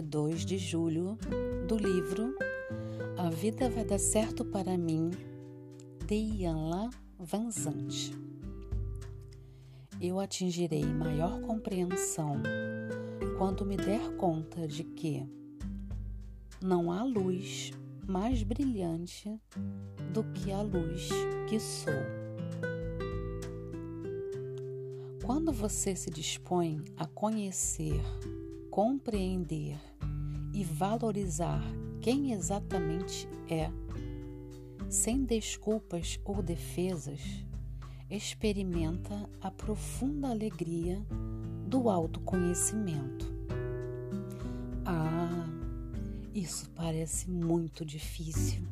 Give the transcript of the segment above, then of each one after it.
22 de julho, do livro A Vida Vai Dar Certo Para Mim, de Iyanla Vanzant. Eu atingirei maior compreensão quando me der conta de que não há luz mais brilhante do que a luz que sou. Quando você se dispõe a conhecer, compreender e valorizar quem exatamente é, sem desculpas ou defesas, experimenta a profunda alegria do autoconhecimento. Ah, isso parece muito difícil.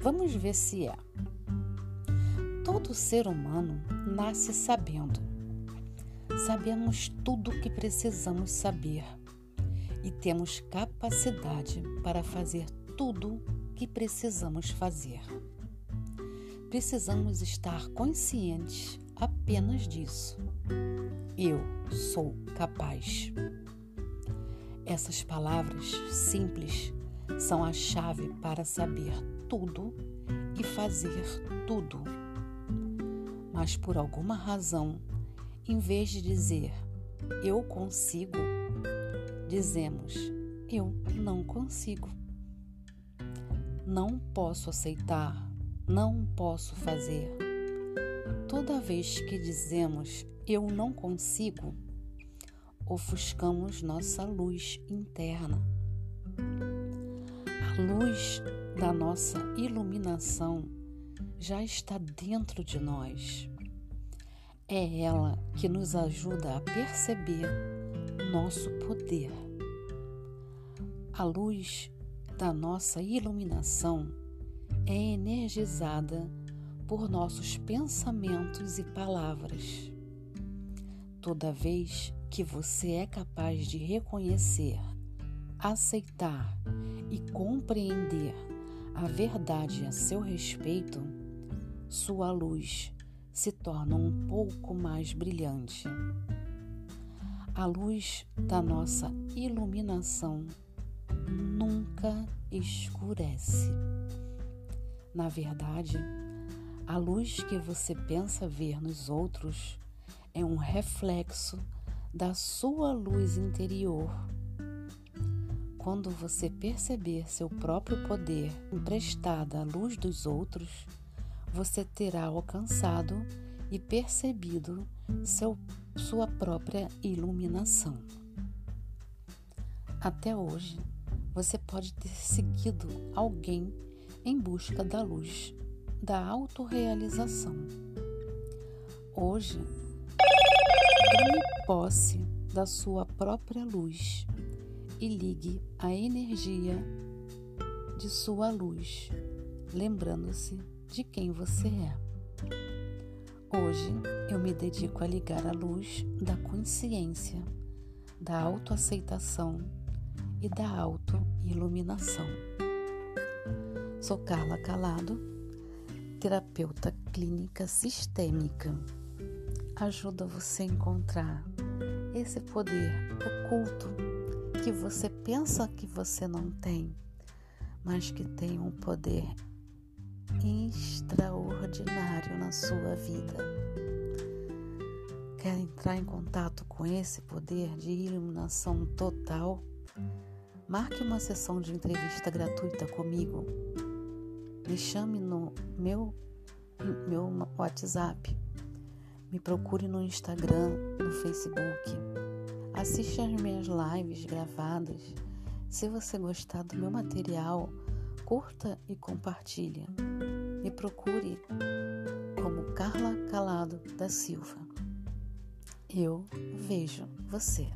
Vamos ver se é. Todo ser humano nasce sabendo. Sabemos tudo o que precisamos saber e temos capacidade para fazer tudo o que precisamos fazer. Precisamos estar conscientes apenas disso. Eu sou capaz. Essas palavras simples são a chave para saber tudo e fazer tudo. Mas por alguma razão, em vez de dizer eu consigo, dizemos eu não consigo. Não posso aceitar, não posso fazer. Toda vez que dizemos eu não consigo, ofuscamos nossa luz interna. A luz da nossa iluminação já está dentro de nós. É ela que nos ajuda a perceber nosso poder. A luz da nossa iluminação é energizada por nossos pensamentos e palavras. Toda vez que você é capaz de reconhecer, aceitar e compreender a verdade a seu respeito, sua luz se torna um pouco mais brilhante. A luz da nossa iluminação nunca escurece. Na verdade, a luz que você pensa ver nos outros é um reflexo da sua luz interior. Quando você perceber seu próprio poder emprestado à luz dos outros, você terá alcançado e percebido sua própria iluminação. Até hoje, você pode ter seguido alguém em busca da luz, da autorrealização. Hoje, tome posse da sua própria luz e ligue a energia de sua luz, lembrando-se de quem você é. Hoje eu me dedico a ligar a luz da consciência, da autoaceitação e da autoiluminação. Sou Carla Calado, terapeuta clínica sistêmica. Ajudo a você a encontrar esse poder oculto que você pensa que você não tem, mas que tem um poder extraordinário na sua vida. Quer entrar em contato com esse poder de iluminação total? Marque uma sessão de entrevista gratuita comigo. Me chame no meu WhatsApp. Me procure no Instagram, no Facebook. Assista às minhas lives gravadas. Se você gostar do meu material, curta e compartilha. Me procure como Carla Calado da Silva. Eu vejo você.